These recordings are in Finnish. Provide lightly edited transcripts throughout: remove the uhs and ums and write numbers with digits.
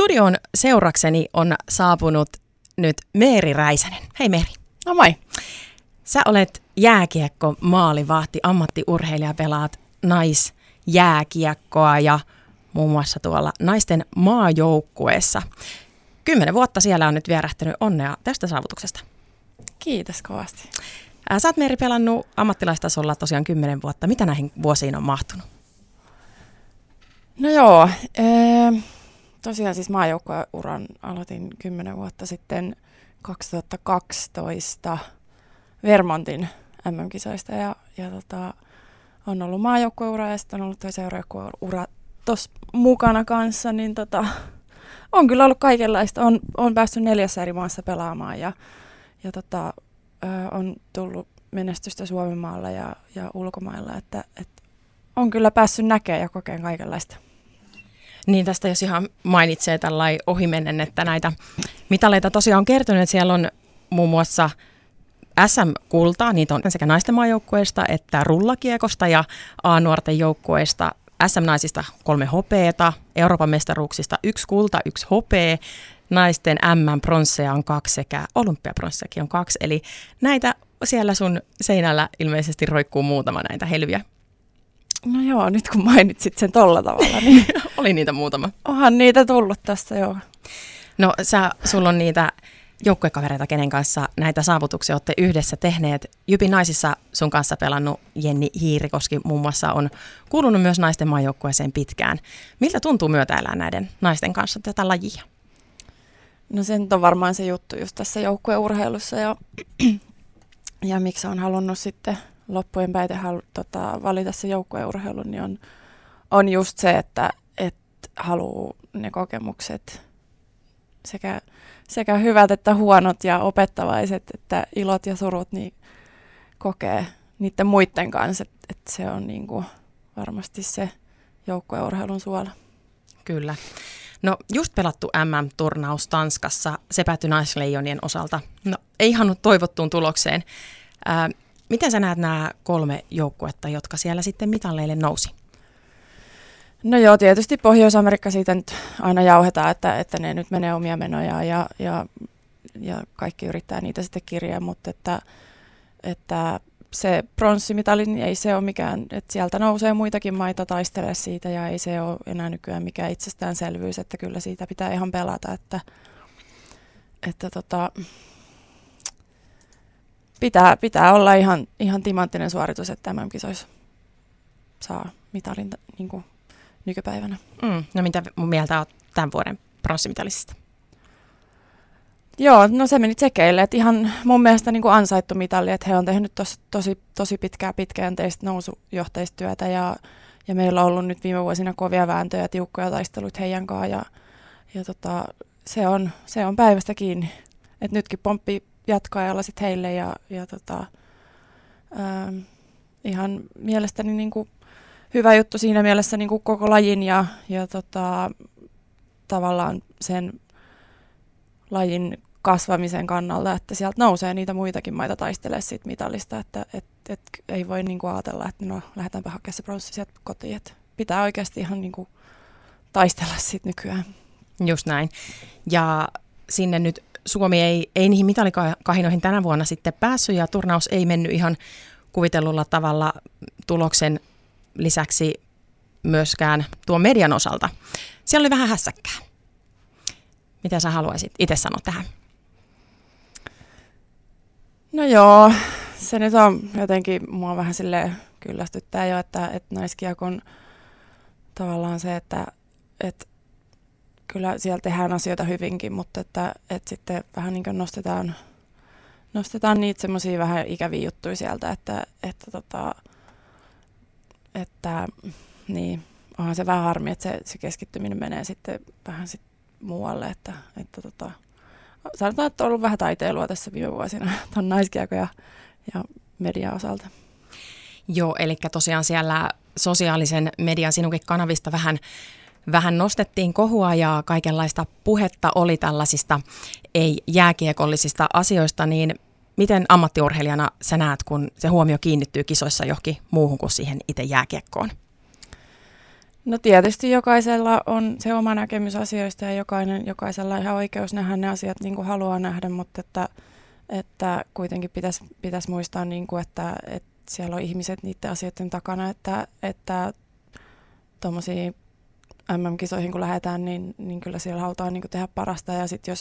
Studioon seurakseni on saapunut nyt Meeri Räisänen. Hei Meeri. No moi. Sä olet jääkiekko, maalivahti, ammattiurheilija, pelaat naisjääkiekkoa ja muun muassa tuolla naisten maajoukkueessa. 10 vuotta siellä on nyt vierähtänyt, onnea tästä saavutuksesta. Kiitos kovasti. Sä oot Meeri pelannut ammattilaistasolla tosiaan 10 vuotta. Mitä näihin vuosiin on mahtunut? No joo, tosiaan siis maajoukkueuran aloitin 10 vuotta sitten 2012 Vermontin MM-kisoista ja on ollut maajoukkueura ja sitten on ollut toi seuraajoukkueura tuossa mukana kanssa, niin on kyllä ollut kaikenlaista. On päässyt 4 eri maassa pelaamaan ja on tullut menestystä Suomen maalla ja ulkomailla, että on kyllä päässyt näkemään ja kokeen kaikenlaista. Niin tästä jos ihan mainitsee tällainen ohimennen, että näitä mitaleita tosiaan on kertynyt. Siellä on muun muassa SM-kultaa, niitä on sekä naisten maajoukkueesta että rullakiekosta ja A-nuorten joukkueesta. SM-naisista 3 hopeeta, Euroopan mestaruuksista 1 kulta, 1 hopea, naisten MM-pronsseja on 2 sekä olympiapronssejakin on 2. Eli näitä siellä sun seinällä ilmeisesti roikkuu muutama näitä helviä. No joo, nyt kun mainitsit sen tolla tavalla, niin oli niitä muutama. Onhan niitä tullut tässä, joo. No sulla on niitä joukkuekavereita, kenen kanssa näitä saavutuksia olette yhdessä tehneet. JYPin naisissa sun kanssa pelannut Jenni Hiirikoski muun muassa on kuulunut myös naisten maajoukkueeseen pitkään. Miltä tuntuu myötäilää näiden naisten kanssa tätä lajia? No se on varmaan se juttu just tässä joukkueurheilussa ja miksi on halunnut sitten loppujen päätä valita se joukkueurheilu, niin on just se, että haluaa ne kokemukset sekä hyvät että huonot ja opettavaiset, että ilot ja surut niin kokee niiden muiden kanssa. Että se on niinku varmasti se joukkueurheilun suola. Kyllä. No just pelattu MM-turnaus Tanskassa, se päättyi naisleijonien osalta. No ei ihan toivottuun tulokseen. Miten sä näet nämä 3 joukkuetta, jotka siellä sitten mitalleille nousi? No joo, tietysti Pohjois-Amerikka siitä nyt aina jauhetaan, että ne nyt menee omia menojaan ja kaikki yrittää niitä sitten kirjaa, mutta että se pronssimitali, niin ei se ole mikään, että sieltä nousee muitakin maita taistelemaan siitä ja ei se ole enää nykyään mikään itsestäänselvyys, että kyllä siitä pitää ihan pelata, että Pitää olla ihan timanttinen suoritus, että MM-kisoissa saa mitalin niin nykypäivänä. No mitä mieltä olet tämän vuoden pronssimitalisista? Joo, no se meni tsekeille. Et ihan mun mielestä niin ansaittu mitali, että he on tehnyt tosi pitkäjänteistä nousujohteistyötä ja meillä on ollut nyt viime vuosina kovia vääntöjä ja tiukkoja taisteluita heidän kanssaan ja se on päivästä kiinni. Et nytkin pomppii jatkoajalla sitten heille ja ihan mielestäni niinku hyvä juttu siinä mielessä niinku koko lajin ja tavallaan sen lajin kasvamisen kannalta, että sieltä nousee niitä muitakin maita taistelee siitä mitalista, että ei voi niinku ajatella, että no lähdetäänpä hakemaan se pronssi sieltä kotiin, että pitää oikeasti ihan niinku taistella siitä nykyään. Just näin. Ja sinne nyt Suomi ei niihin mitalikahinoihin tänä vuonna sitten päässyt ja turnaus ei mennyt ihan kuvitellulla tavalla tuloksen lisäksi myöskään tuon median osalta. Siellä oli vähän hässäkkää. Mitä sä haluaisit itse sanoa tähän? No joo, se nyt on jotenkin mua vähän silleen kyllästyttää jo, että naiskiekon tavallaan se, että kyllä siellä tehdään asioita hyvinkin, mutta että sitten vähän niin kuin nostetaan niitä semmoisia vähän ikäviä juttuja sieltä, että niin, onhan se vähän harmi, että se keskittyminen menee sitten vähän sit muualle, että sanotaan, että on ollut vähän taiteilua tässä viime vuosina tuon naiskiekon ja median osalta. Joo, eli tosiaan siellä sosiaalisen median sinunkin kanavista vähän nostettiin kohua ja kaikenlaista puhetta oli tällaisista ei-jääkiekollisista asioista, niin miten ammattiurheilijana sä näet, kun se huomio kiinnittyy kisoissa johonkin muuhun kuin siihen itse jääkiekkoon? No tietysti jokaisella on se oma näkemys asioista ja jokaisella on ihan oikeus nähdä ne asiat niin kuin haluaa nähdä, mutta että kuitenkin pitäisi muistaa, niin kuin, että siellä on ihmiset niiden asioiden takana, että tuommoisiin MM-kisoihin kun lähdetään, niin kyllä siellä halutaan niin kuin tehdä parasta ja sitten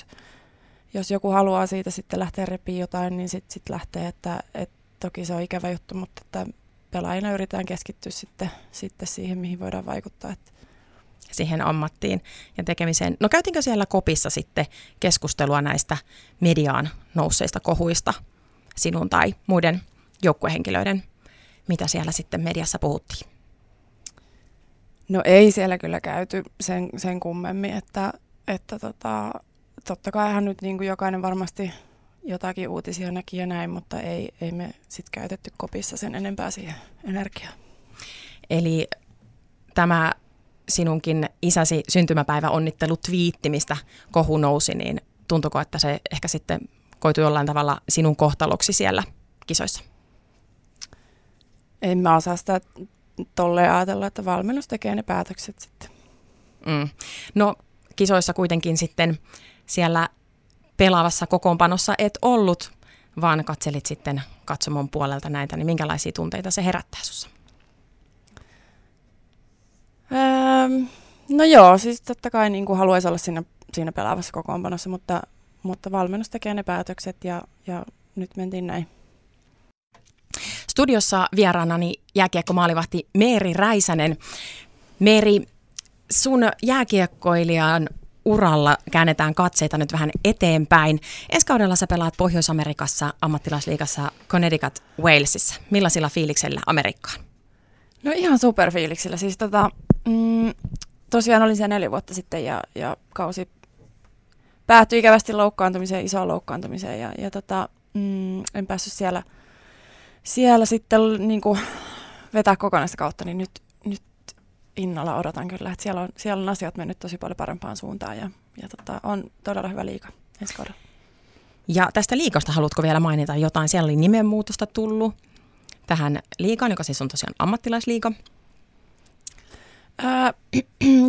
jos joku haluaa siitä sitten lähteä repiin jotain, niin sitten lähtee, että toki se on ikävä juttu, mutta että pelaajina yritetään keskittyä sitten siihen, mihin voidaan vaikuttaa. Siihen ammattiin ja tekemiseen. No käytiinkö siellä kopissa sitten keskustelua näistä mediaan nousseista kohuista sinun tai muiden joukkuehenkilöiden? Mitä siellä sitten mediassa puhuttiin? No ei siellä kyllä käyty sen kummemmin, että totta kaihan nyt niin kuin jokainen varmasti jotakin uutisia näki ja näin, mutta ei me sitten käytetty kopissa sen enempää siihen energiaa. Eli tämä sinunkin isäsi syntymäpäiväonnittelutviitti, mistä kohu nousi, niin tuntuko, että se ehkä sitten koitui jollain tavalla sinun kohtaloksi siellä kisoissa? En mä osaa sitä tolleen ajatella, että valmennus tekee ne päätökset sitten. Mm. No kisoissa kuitenkin sitten siellä pelaavassa kokoonpanossa et ollut, vaan katselit sitten katsomon puolelta näitä, niin minkälaisia tunteita se herättää sinussa? No joo, siis totta kai niin kuin haluaisi olla siinä pelaavassa kokoonpanossa, mutta valmennus tekee ne päätökset ja nyt mentiin näin. Studiossa vieraanani jääkiekkomaalivahti Meeri Räisänen. Meeri, sun jääkiekkoilijan uralla käännetään katseita nyt vähän eteenpäin. Ensi kaudella sä pelaat Pohjois-Amerikassa ammattilaisliigassa Connecticut Whalesissa. Millaisilla fiiliksellä Amerikkaan? No ihan superfiiliksillä. Siis tosiaan olin siellä 4 vuotta sitten ja kausi päättyi ikävästi loukkaantumiseen, isoon loukkaantumiseen. En päässyt siellä sitten niin kuin vetää kokonaista kautta, niin nyt innolla odotan kyllä, että siellä on asiat mennyt tosi paljon parempaan suuntaan ja on todella hyvä liiga ensi kaudella. Ja tästä liigasta haluatko vielä mainita jotain? Siellä oli nimenmuutosta tullut tähän liigaan, joka siis on tosiaan ammattilaisliiga.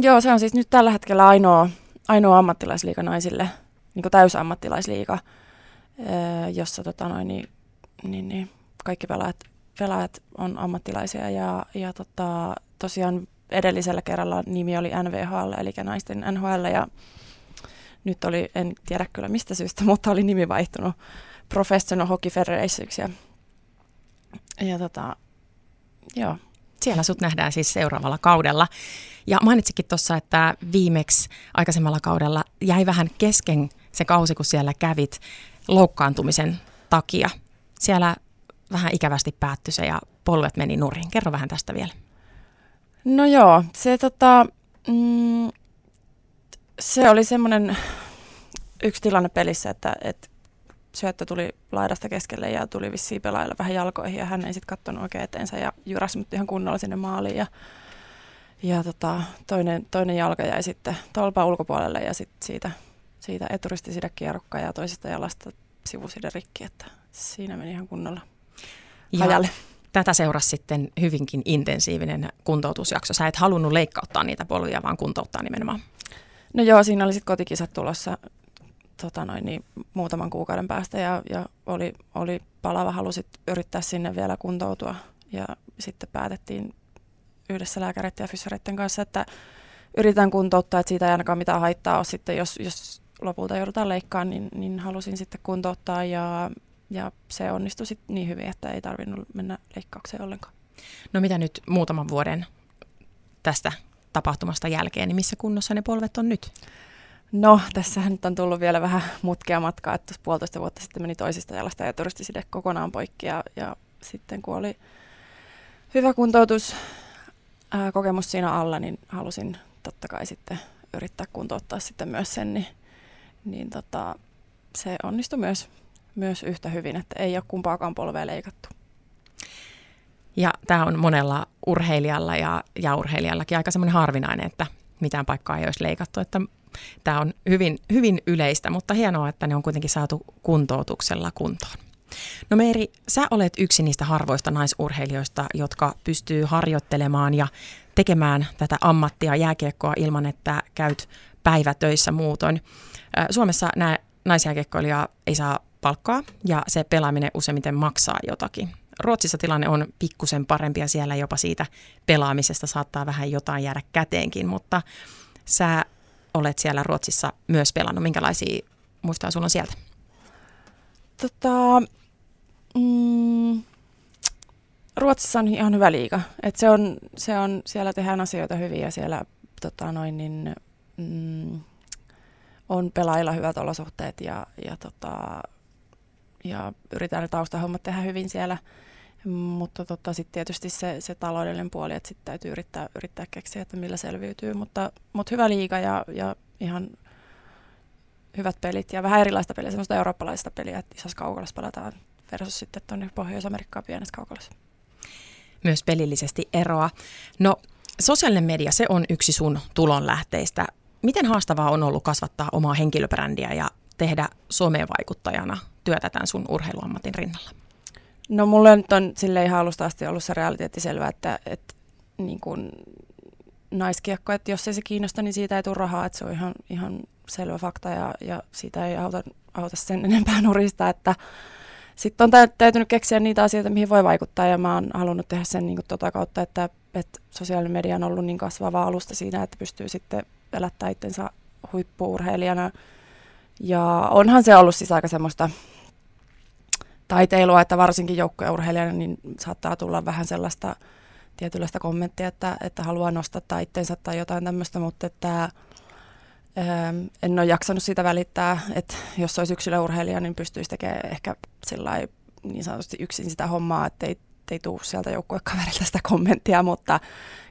Joo, se on siis nyt tällä hetkellä ainoa ammattilaisliiga naisille, niin kuin täysammattilaisliiga, jossa kaikki pelaajat on ammattilaisia ja tosiaan edellisellä kerralla nimi oli NVHL, eli naisten NHL, ja nyt oli, en tiedä kyllä mistä syystä, mutta oli nimi vaihtunut Professional Hockey Federationiksi. Joo. Siellä sut nähdään siis seuraavalla kaudella. Ja mainitsikin tuossa, että viimeksi aikaisemmalla kaudella jäi vähän kesken se kausi, kun siellä kävit loukkaantumisen takia. Siellä vähän ikävästi päättyi se ja polvet meni nurin. Kerro vähän tästä vielä. No joo, se oli semmoinen yksi tilanne pelissä, että syöttö tuli laidasta keskelle ja tuli vissiin pelaajalle vähän jalkoihin ja hän ei sitten katsonut oikein eteensä ja jyräsi mut ihan kunnolla sinne maaliin toinen jalka jäi sitten tolpan ulkopuolelle ja sitten siitä eturistisidä kierrukka ja toisesta jalasta sivusidä rikki, että siinä meni ihan kunnolla hajalle. Tätä seurasi sitten hyvinkin intensiivinen kuntoutusjakso. Sä et halunnut leikkauttaa niitä polvia, vaan kuntouttaa nimenomaan. No joo, siinä oli sitten kotikisat tulossa muutaman kuukauden päästä ja oli palava halu sitten yrittää sinne vielä kuntoutua. Ja sitten päätettiin yhdessä lääkäreiden ja fysioreiden kanssa, että yritetään kuntouttaa, että siitä ei ainakaan mitään haittaa ole sitten, jos lopulta joudutaan leikkaamaan, niin halusin sitten kuntouttaa ja se onnistui sitten niin hyvin, että ei tarvinnut mennä leikkaukseen ollenkaan. No mitä nyt muutaman vuoden tästä tapahtumasta jälkeen, niin missä kunnossa ne polvet on nyt? No tässähän nyt on tullut vielä vähän mutkia matkaa, että 1,5 vuotta sitten meni toisesta jalasta ja turistiside kokonaan poikki ja sitten kun oli hyvä kuntoutuskokemus siinä alla, niin halusin totta kai sitten yrittää kuntouttaa sitten myös sen, niin se onnistui myös yhtä hyvin, että ei ole kumpaakaan polvea leikattu. Ja tämä on monella urheilijalla ja urheilijallakin aika semmoinen harvinainen, että mitään paikkaa ei olisi leikattu. Tämä on hyvin, hyvin yleistä, mutta hienoa, että ne on kuitenkin saatu kuntoutuksella kuntoon. No Meeri, sä olet yksi niistä harvoista naisurheilijoista, jotka pystyy harjoittelemaan ja tekemään tätä ammattia, jääkiekkoa, ilman että käyt päivätöissä muutoin. Suomessa nämä naisjääkiekkoilijaa ei saa palkkaa ja se pelaaminen useimmiten maksaa jotakin. Ruotsissa tilanne on pikkusen parempi ja siellä jopa siitä pelaamisesta saattaa vähän jotain jäädä käteenkin, mutta sä olet siellä Ruotsissa myös pelannut. Minkälaisia muistoja sulla on sieltä? Ruotsissa on ihan hyvä liiga. Et se on, siellä tehdään asioita hyvin ja siellä on pelaajilla hyvät olosuhteet ja yritetään ne taustahommat tehdä hyvin siellä. Mutta sitten tietysti se taloudellinen puoli, että sitten täytyy yrittää keksiä, että millä selviytyy. Mutta hyvä liiga ja ihan hyvät pelit ja vähän erilaista peliä, semmoista eurooppalaista peliä, että isossa kaukolassa pelataan versus sitten tuonne Pohjois-Amerikkaan pienessä kaukolassa. Myös pelillisesti eroa. No, sosiaalinen media, se on yksi sun tulonlähteistä. Miten haastavaa on ollut kasvattaa omaa henkilöbrändiä ja tehdä somevaikuttajana työtä tämän sun urheiluammatin rinnalla? No mulle nyt on sille ihan alusta asti ollut se realiteetti selvä, että niin kuin naiskiekko, että jos ei se kiinnosta, niin siitä ei tule rahaa, että se on ihan selvä fakta ja siitä ei auta sen enempää nurista, että sitten on täytynyt keksiä niitä asioita, mihin voi vaikuttaa ja mä oon halunnut tehdä sen niin kuin kautta, että sosiaalinen media on ollut niin kasvava alusta siinä, että pystyy sitten elättää itsensä huippu-urheilijana. Ja onhan se ollut siis aika semmoista taiteilua, että varsinkin joukkueurheilijana niin saattaa tulla vähän sellaista tietynlaista kommenttia, että haluaa nostaa itteensä tai jotain tämmöistä, mutta että en ole jaksanut siitä välittää, että jos olisi yksilöurheilija, niin pystyisi tekemään ehkä sillai niin sanotusti yksin sitä hommaa, että ei tule sieltä joukkuekaverilta sitä kommenttia, mutta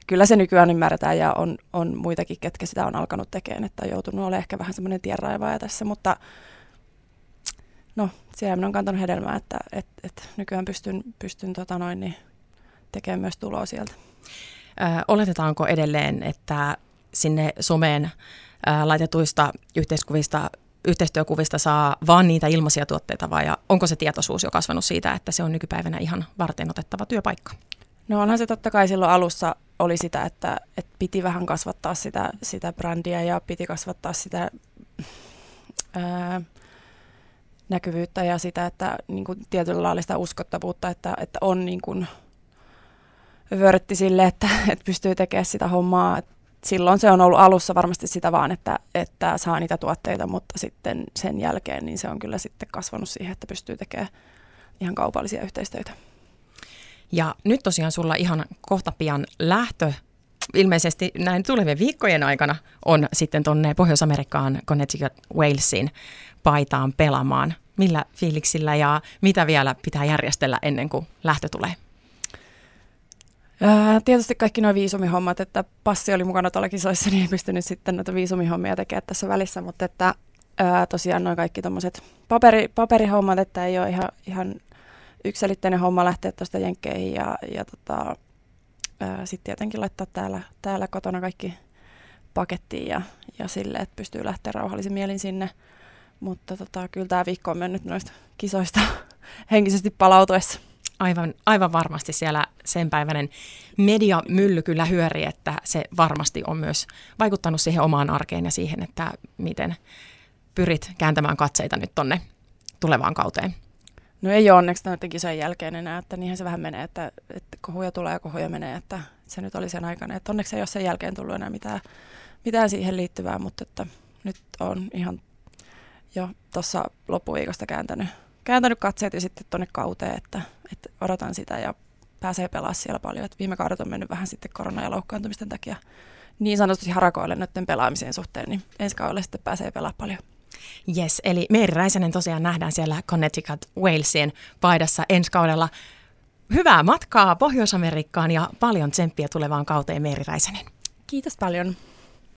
kyllä se nykyään ymmärretään ja on muitakin, ketkä sitä on alkanut tekemään, että on joutunut olemaan ehkä vähän semmoinen tienraivaaja tässä, mutta no, siellä minä olen kantanut hedelmää, että nykyään pystyn tekemään myös tuloa sieltä. Oletetaanko edelleen, että sinne someen laitetuista yhteistyökuvista saa vaan niitä ilmaisia tuotteita vai ja onko se tietoisuus jo kasvanut siitä, että se on nykypäivänä ihan varteenotettava työpaikka? No onhan se totta kai silloin alussa oli sitä, että piti vähän kasvattaa sitä brändiä ja piti kasvattaa sitä näkyvyyttä ja sitä, että niin kuin tietyllä lailla sitä uskottavuutta, että on niin kuin vörtti sille, että pystyy tekemään sitä hommaa. Silloin se on ollut alussa varmasti sitä vaan, että saa niitä tuotteita, mutta sitten sen jälkeen niin se on kyllä sitten kasvanut siihen, että pystyy tekemään ihan kaupallisia yhteistyötä. Ja nyt tosiaan sulla ihan kohta pian lähtö, ilmeisesti näin tulevien viikkojen aikana, on sitten tuonne Pohjois-Amerikkaan Connecticut Whalesiin paitaan pelaamaan. Millä fiiliksillä ja mitä vielä pitää järjestellä ennen kuin lähtö tulee? Tietysti kaikki nuo viisumihommat, että passi oli mukana tuolla kisoissa, niin ei pystynyt sitten noita viisumihommia tekemään tässä välissä, mutta että tosiaan nuo kaikki tuommoiset paperihommat, että ei ole ihan yksiselitteinen homma lähteä tuosta jenkkeihin ja sitten tietenkin laittaa täällä kotona kaikki pakettiin ja sille, että pystyy lähteä rauhallisin mielin sinne, mutta kyllä tämä viikko on mennyt noista kisoista henkisesti palautuessa. Aivan varmasti siellä sen päiväinen mediamylly kyllä hyörii, että se varmasti on myös vaikuttanut siihen omaan arkeen ja siihen, että miten pyrit kääntämään katseita nyt tonne tulevaan kauteen. No ei ole onneksi noiden kisojen jälkeen enää, että niinhän se vähän menee, että kohuja tulee ja kohuja menee, että se nyt oli sen aikana. Että onneksi ei ole sen jälkeen tullut enää mitään siihen liittyvää, mutta että nyt on ihan jo tuossa loppuviikosta kääntänyt katseet ja sitten tuonne kauteen, että odotan sitä ja pääsee pelaamaan siellä paljon. Et viime kaudet on mennyt vähän sitten korona- ja loukkaantumisten takia niin sanotusti harakoille noiden pelaamiseen suhteen, niin ensi kaudella sitten pääsee pelaamaan paljon. Yes, eli Meeri Räisänen tosiaan nähdään siellä Connecticut Whalesien paidassa ensi kaudella. Hyvää matkaa Pohjois-Amerikkaan ja paljon tsemppiä tulevaan kauteen, Meeri Räisänen. Kiitos paljon.